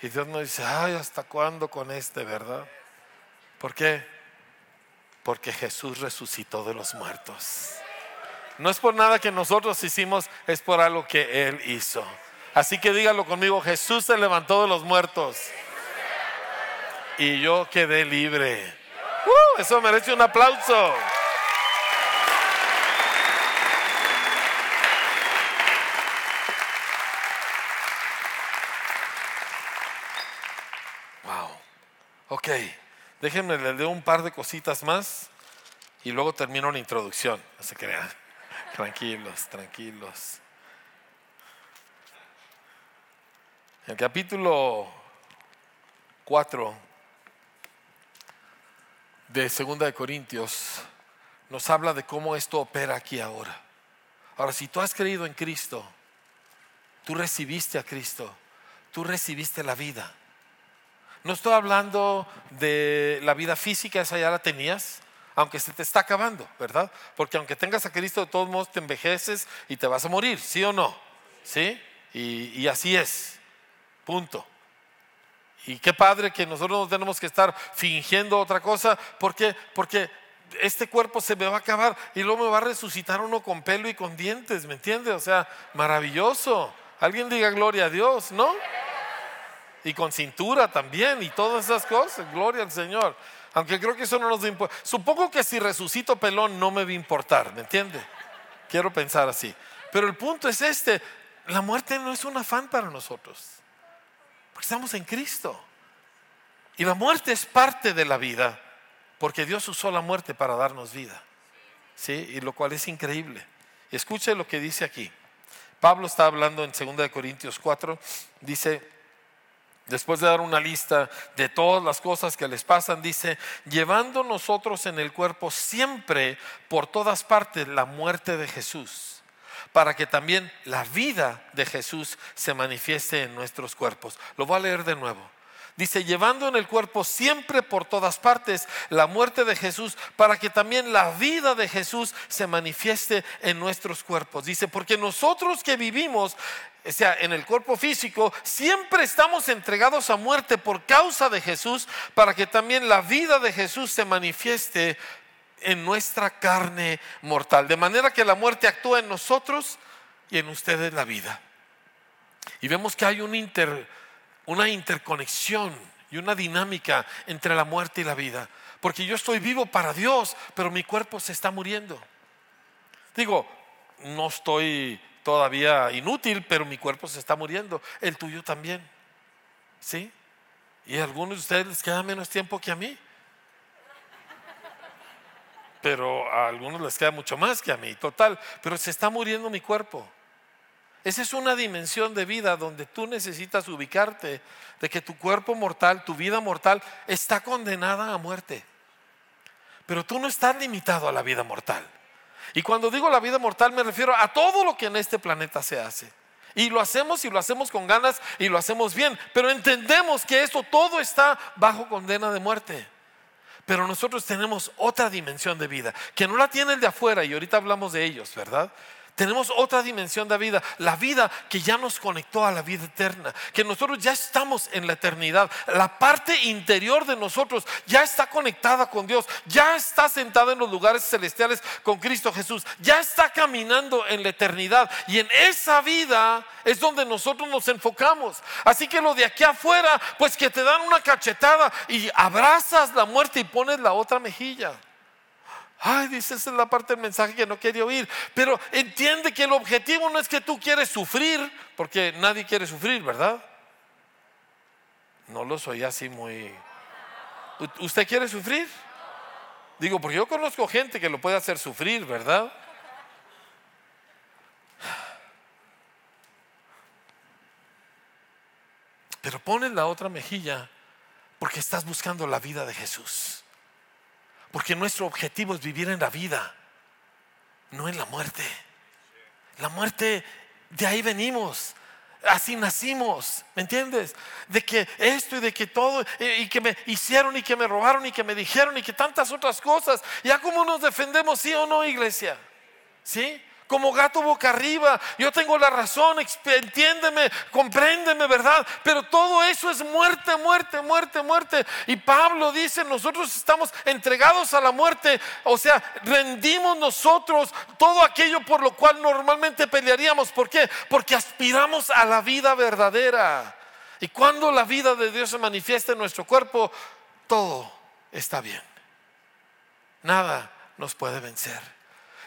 y Dios no dice, ay, ¿hasta cuándo con este, verdad? ¿Por qué? Porque Jesús resucitó de los muertos. No es por nada que nosotros hicimos, es por algo que Él hizo. Así que dígalo conmigo, Jesús se levantó de los muertos y yo quedé libre. Uh, eso merece un aplauso. Wow. Ok, déjenme le doy un par de cositas más y luego termino la introducción. No se crean. Tranquilos, tranquilos. En el capítulo cuatro de Segunda de Corintios nos habla de cómo esto opera aquí ahora. Ahora, si tú has creído en Cristo, tú recibiste a Cristo, tú recibiste la vida. No estoy hablando de la vida física, esa ya la tenías, aunque se te está acabando, ¿verdad? Porque aunque tengas a Cristo, de todos modos te envejeces y te vas a morir, ¿sí o no? ¿Sí? Y, y así es. Punto. Y qué padre que nosotros no tenemos que estar fingiendo otra cosa. ¿Por qué? Porque este cuerpo se me va a acabar y luego me va a resucitar uno con pelo y con dientes, ¿me entiendes? O sea, maravilloso. Alguien diga gloria a Dios, ¿no? Y con cintura también y todas esas cosas. Gloria al Señor. Aunque creo que eso no nos importa. Supongo que si resucito pelón no me va a importar, ¿me entiende? Quiero pensar así. Pero el punto es este. La muerte no es un afán para nosotros. Estamos en Cristo y la muerte es parte de la vida porque Dios usó la muerte para darnos vida, ¿sí? Y lo cual es increíble. Escuche lo que dice aquí. Pablo está hablando en Segunda de Corintios cuatro, dice, después de dar una lista de todas las cosas que les pasan, dice, llevando nosotros en el cuerpo siempre por todas partes la muerte de Jesús, para que también la vida de Jesús se manifieste en nuestros cuerpos. Lo voy a leer de nuevo. Dice, llevando en el cuerpo siempre por todas partes la muerte de Jesús, para que también la vida de Jesús se manifieste en nuestros cuerpos. Dice, porque nosotros que vivimos, o sea, en el cuerpo físico, siempre estamos entregados a muerte por causa de Jesús, para que también la vida de Jesús se manifieste en nuestra carne mortal, de manera que la muerte actúa en nosotros y en ustedes la vida. Y vemos que hay un inter, una interconexión y una dinámica entre la muerte y la vida, porque yo estoy vivo para Dios, pero mi cuerpo se está muriendo. Digo, no estoy todavía inútil, pero mi cuerpo se está muriendo, el tuyo también, ¿sí? Y a algunos de ustedes les queda menos tiempo que a mí, pero a algunos les queda mucho más que a mí, total, pero se está muriendo mi cuerpo. Esa es una dimensión de vida donde tú necesitas ubicarte, de que tu cuerpo mortal, tu vida mortal está condenada a muerte, pero tú no estás limitado a la vida mortal. Y cuando digo la vida mortal me refiero a todo lo que en este planeta se hace, y lo hacemos y lo hacemos con ganas y lo hacemos bien, pero entendemos que esto todo está bajo condena de muerte. Pero nosotros tenemos otra dimensión de vida, que no la tiene el de afuera, y ahorita hablamos de ellos, ¿verdad? Tenemos otra dimensión de vida, la vida que ya nos conectó a la vida eterna, que nosotros ya estamos en la eternidad. La parte interior de nosotros ya está conectada con Dios, ya está sentada en los lugares celestiales con Cristo Jesús, ya está caminando en la eternidad, y en esa vida es donde nosotros nos enfocamos. Así que lo de aquí afuera, pues que te dan una cachetada y abrazas la muerte y pones la otra mejilla. Ay, dice, esa es la parte del mensaje que no quería oír. Pero entiende que el objetivo no es que tú quieres sufrir, porque nadie quiere sufrir, ¿verdad? No los oí así muy... ¿Usted quiere sufrir? Digo, porque yo conozco gente que lo puede hacer sufrir, ¿verdad? Pero pones la otra mejilla porque estás buscando la vida de Jesús. Porque nuestro objetivo es vivir en la vida, no en la muerte. La muerte, de ahí venimos. Así nacimos, ¿me entiendes? De que esto y de que todo, y, y que me hicieron y que me robaron y que me dijeron y que tantas otras cosas. Ya como nos defendemos, sí o no, iglesia, ¿sí? Como gato boca arriba, yo tengo la razón, entiéndeme, compréndeme, ¿verdad? Pero todo eso es muerte, muerte, muerte, muerte. Y Pablo dice, nosotros estamos entregados a la muerte, o sea, rendimos nosotros todo aquello por lo cual normalmente pelearíamos. ¿Por qué? Porque aspiramos a la vida verdadera. Y cuando la vida de Dios se manifiesta en nuestro cuerpo, todo está bien. Nada nos puede vencer.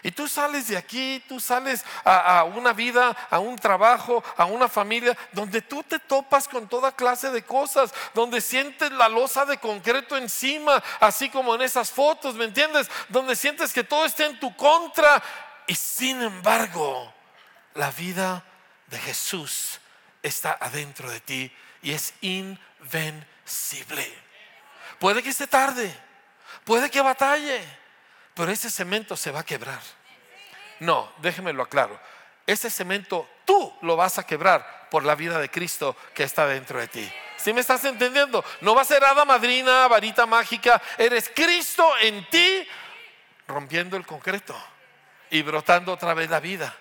Y tú sales de aquí, tú sales a, a una vida, a un trabajo, a una familia, donde tú te topas con toda clase de cosas, donde sientes la losa de concreto encima, así como en esas fotos, ¿me entiendes? Donde sientes que todo está en tu contra. Y sin embargo, la vida de Jesús está adentro de ti y es invencible. Puede que esté tarde, puede que batalle, pero ese cemento se va a quebrar. No, déjeme lo aclaro. Ese cemento tú lo vas a quebrar por la vida de Cristo que está dentro de ti. ¿Sí me estás entendiendo? No va a ser hada madrina, varita mágica. Eres Cristo en ti, rompiendo el concreto y brotando otra vez la vida.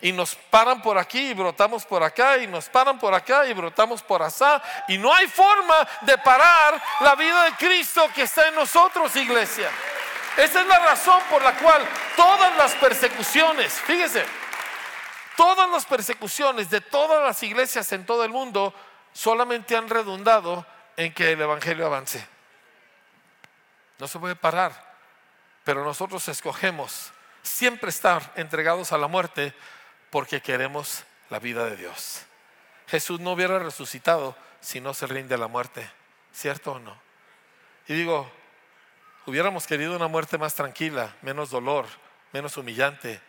Y nos paran por aquí y brotamos por acá, y nos paran por acá y brotamos por allá, y no hay forma de parar la vida de Cristo que está en nosotros, iglesia. Esa es la razón por la cual todas las persecuciones, fíjese, todas las persecuciones de todas las iglesias en todo el mundo solamente han redundado en que el evangelio avance. No se puede parar, pero nosotros escogemos siempre estar entregados a la muerte porque queremos la vida de Dios. Jesús no hubiera resucitado si no se rinde a la muerte, ¿cierto o no? Y digo, hubiéramos querido una muerte más tranquila, menos dolor, menos humillante,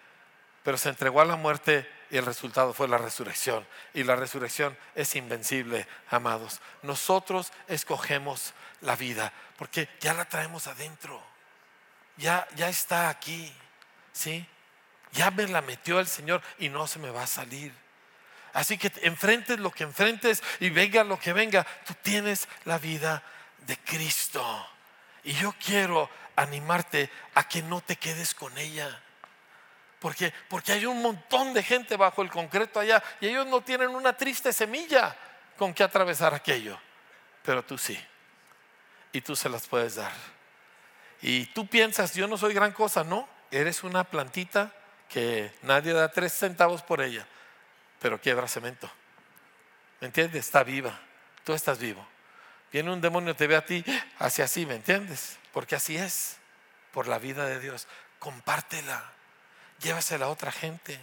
pero se entregó a la muerte y el resultado fue la resurrección. Y la resurrección es invencible, amados. Nosotros escogemos la vida porque ya la traemos adentro, ya, ya está aquí, ¿sí? Ya me la metió el Señor y no se me va a salir. Así que enfrentes lo que enfrentes y venga lo que venga, tú tienes la vida de Cristo. Y yo quiero animarte a que no te quedes con ella. Porque, porque hay un montón de gente bajo el concreto allá y ellos no tienen una triste semilla con que atravesar aquello. Pero tú sí. Y tú se las puedes dar. Y tú piensas, yo no soy gran cosa. No, eres una plantita que nadie da tres centavos por ella. Pero quiebra cemento. ¿Me entiendes? Está viva. Tú estás vivo. Viene un demonio, te ve a ti, hacia así, ¿me entiendes? Porque así es, por la vida de Dios. Compártela, llévasela a otra gente.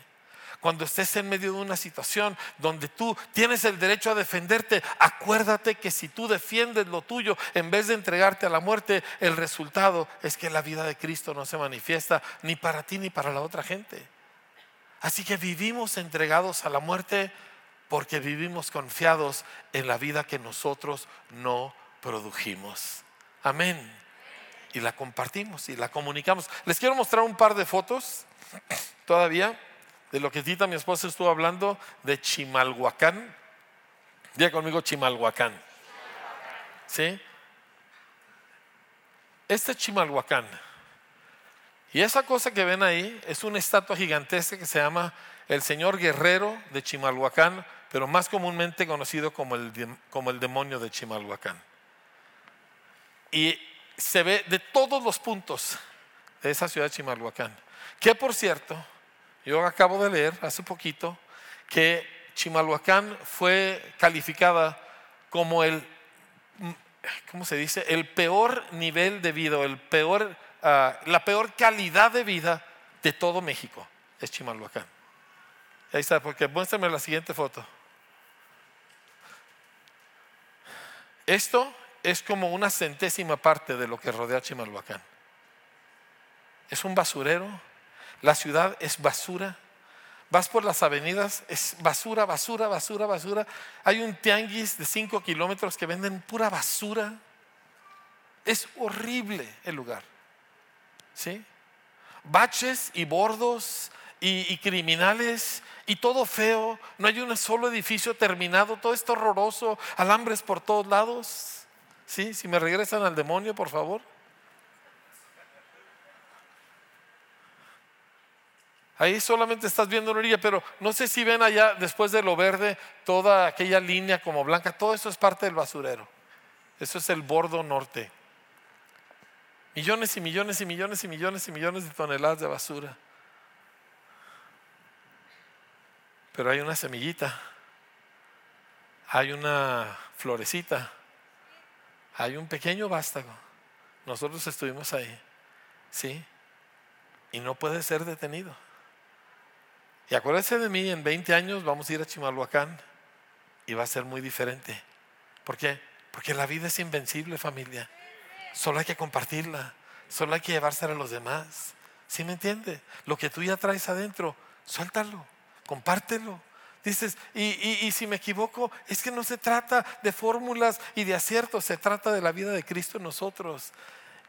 Cuando estés en medio de una situación donde tú tienes el derecho a defenderte, acuérdate que si tú defiendes lo tuyo, en vez de entregarte a la muerte, el resultado es que la vida de Cristo no se manifiesta ni para ti ni para la otra gente. Así que vivimos entregados a la muerte, porque vivimos confiados en la vida que nosotros no produjimos. Amén. Y la compartimos y la comunicamos. Les quiero mostrar un par de fotos todavía de lo que Tita, mi esposa, estuvo hablando de Chimalhuacán. Diga conmigo Chimalhuacán. ¿Sí? Este es Chimalhuacán. Y esa cosa que ven ahí es una estatua gigantesca que se llama el señor guerrero de Chimalhuacán, pero más comúnmente conocido como el, como el demonio de Chimalhuacán. Y se ve de todos los puntos de esa ciudad de Chimalhuacán. Que por cierto, yo acabo de leer hace poquito que Chimalhuacán fue calificada como el, ¿cómo se dice? El peor nivel de vida, el peor, uh, la peor calidad de vida de todo México. Es Chimalhuacán. Ahí está, porque muéstrame la siguiente foto. Esto es como una centésima parte de lo que rodea Chimalhuacán. Es un basurero. La ciudad es basura. Vas por las avenidas, es basura, basura, basura, basura. Hay un tianguis de cinco kilómetros que venden pura basura. Es horrible el lugar. ¿Sí? Baches y bordos y, y criminales y todo feo. No hay un solo edificio terminado. Todo esto horroroso. Alambres por todos lados. ¿Sí? Si me regresan al demonio, por favor. Ahí solamente estás viendo una orilla, pero no sé si ven allá después de lo verde, toda aquella línea como blanca. Todo eso es parte del basurero. Eso es el bordo norte. Millones y millones y millones y millones y millones de toneladas de basura. Pero hay una semillita. Hay una florecita. Hay un pequeño vástago. Nosotros estuvimos ahí. ¿Sí? Y no puede ser detenido. Y acuérdense de mí, en veinte años vamos a ir a Chimalhuacán y va a ser muy diferente. ¿Por qué? Porque la vida es invencible, familia. Solo hay que compartirla, solo hay que llevársela a los demás. ¿Sí me entiende? Lo que tú ya traes adentro, suéltalo, compártelo. Dices, y, y, y si me equivoco, es que no se trata de fórmulas y de aciertos, se trata de la vida de Cristo en nosotros.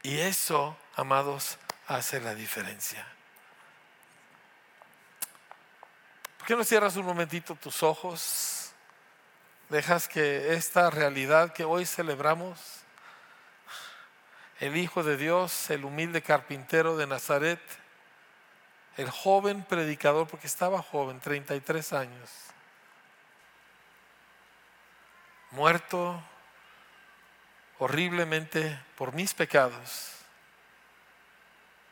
Y eso, amados, hace la diferencia. ¿Por qué no cierras un momentito tus ojos? Dejas que esta realidad que hoy celebramos, el Hijo de Dios, el humilde carpintero de Nazaret, el joven predicador, porque estaba joven, treinta y tres años, muerto horriblemente por mis pecados,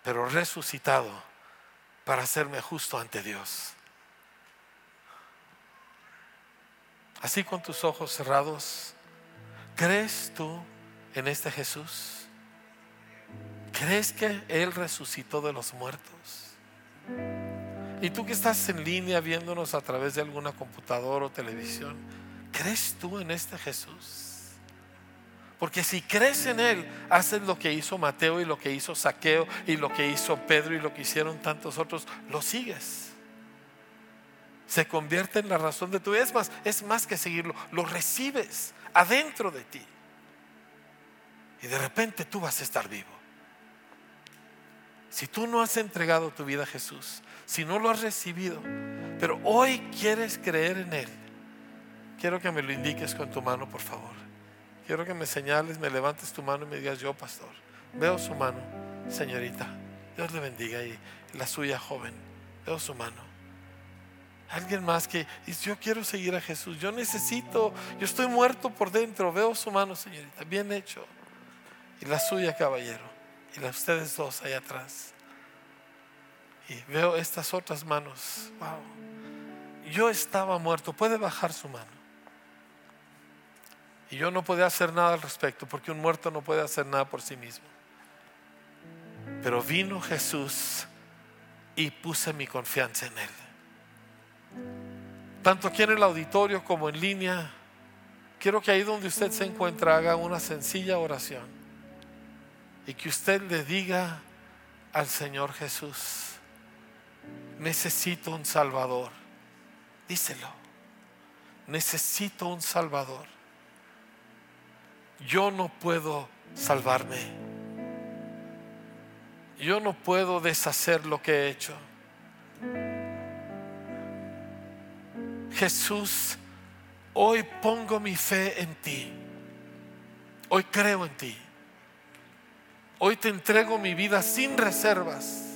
pero resucitado para hacerme justo ante Dios. Así, con tus ojos cerrados, ¿crees tú en este Jesús? ¿Crees que Él resucitó de los muertos? Y tú que estás en línea viéndonos a través de alguna computadora o televisión, ¿crees tú en este Jesús? Porque si crees en Él, haces lo que hizo Mateo y lo que hizo Zaqueo y lo que hizo Pedro y lo que hicieron tantos otros, lo sigues. Se convierte en la razón de tu vida. Es más, es más que seguirlo. Lo recibes adentro de ti. Y de repente tú vas a estar vivo. Si tú no has entregado tu vida a Jesús, si no lo has recibido, pero hoy quieres creer en Él, quiero que me lo indiques con tu mano, por favor. Quiero que me señales, me levantes tu mano y me digas: yo, pastor, veo su mano, señorita. Dios le bendiga. Y la suya, joven, veo su mano. Alguien más que dice: yo quiero seguir a Jesús, yo necesito, yo estoy muerto por dentro, veo su mano, señorita, bien hecho. Y la suya, caballero, y las ustedes dos allá atrás. Y veo estas otras manos. Wow. Yo estaba muerto. Puede bajar su mano. Y yo no podía hacer nada al respecto, porque un muerto no puede hacer nada por sí mismo. Pero vino Jesús y puse mi confianza en Él. Tanto aquí en el auditorio como en línea, quiero que ahí donde usted se encuentra haga una sencilla oración y que usted le diga al Señor Jesús: necesito un Salvador. Díselo. Necesito un Salvador. Yo no puedo salvarme. Yo no puedo deshacer lo que he hecho. Jesús, hoy pongo mi fe en ti. Hoy creo en ti. Hoy te entrego mi vida sin reservas.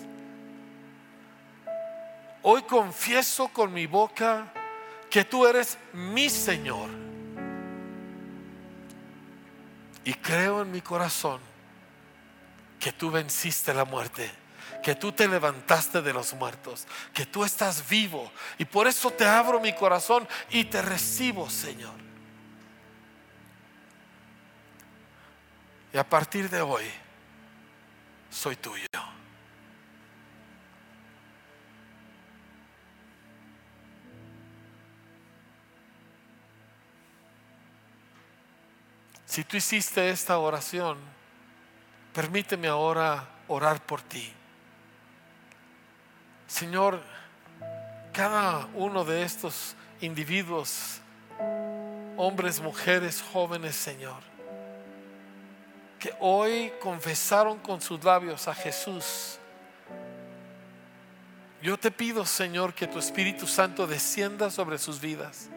Hoy confieso con mi boca que tú eres mi Señor. Y creo en mi corazón que tú venciste la muerte, que tú te levantaste de los muertos, que tú estás vivo, y por eso te abro mi corazón y te recibo, Señor. Y a partir de hoy soy tuyo. Si tú hiciste esta oración, permíteme ahora orar por ti. Señor, cada uno de estos individuos, hombres, mujeres, jóvenes, Señor, que hoy confesaron con sus labios a Jesús, yo te pido, Señor, que tu Espíritu Santo descienda sobre sus vidas,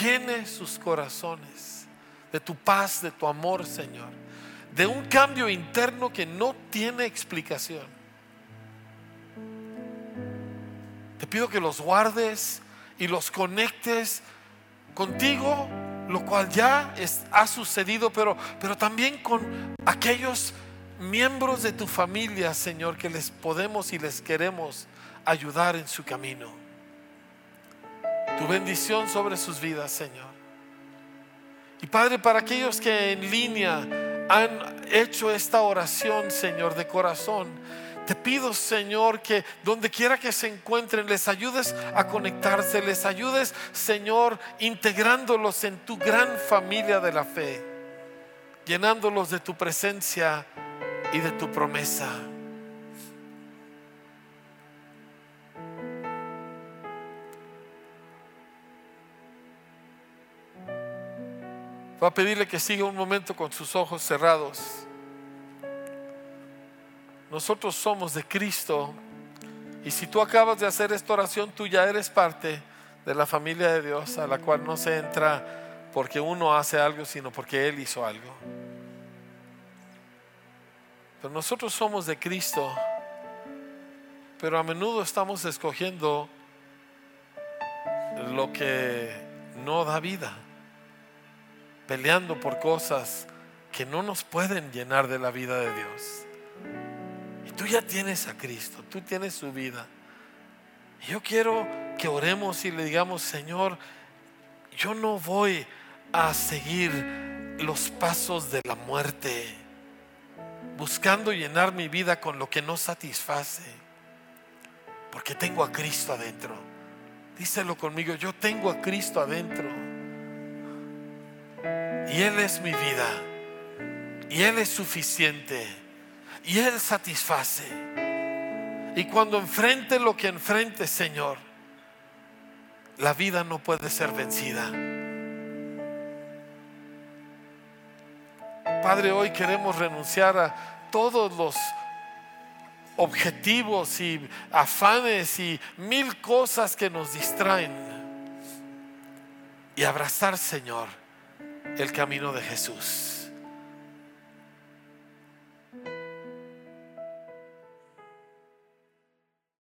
llene sus corazones de tu paz, de tu amor, Señor, de un cambio interno que no tiene explicación. Te pido que los guardes y los conectes contigo, lo cual ya es, ha sucedido, pero, pero también con aquellos miembros de tu familia, Señor, que les podemos y les queremos ayudar en su camino. Tu bendición sobre sus vidas, Señor. Y Padre, para aquellos que en línea han hecho esta oración, Señor, de corazón, te pido, Señor, que donde quiera que se encuentren, les ayudes a conectarse, les ayudes, Señor, integrándolos en tu gran familia de la fe, llenándolos de tu presencia y de tu promesa. Voy a pedirle que siga un momento con sus ojos cerrados. Nosotros somos de Cristo, y si tú acabas de hacer esta oración, tú ya eres parte de la familia de Dios, a la cual no se entra porque uno hace algo, sino porque Él hizo algo. Pero nosotros somos de Cristo, pero a menudo estamos escogiendo lo que no da vida, peleando por cosas que no nos pueden llenar de la vida de Dios. Y tú ya tienes a Cristo, tú tienes su vida. Y yo quiero que oremos y le digamos: Señor, yo no voy a seguir los pasos de la muerte, buscando llenar mi vida con lo que no satisface, porque tengo a Cristo adentro. Díselo conmigo: yo tengo a Cristo adentro, y Él es mi vida, y Él es suficiente, y Él satisface. Y cuando enfrente lo que enfrente, Señor, la vida no puede ser vencida. Padre, hoy queremos renunciar a todos los objetivos y afanes y mil cosas que nos distraen, y abrazar, Señor, el camino de Jesús.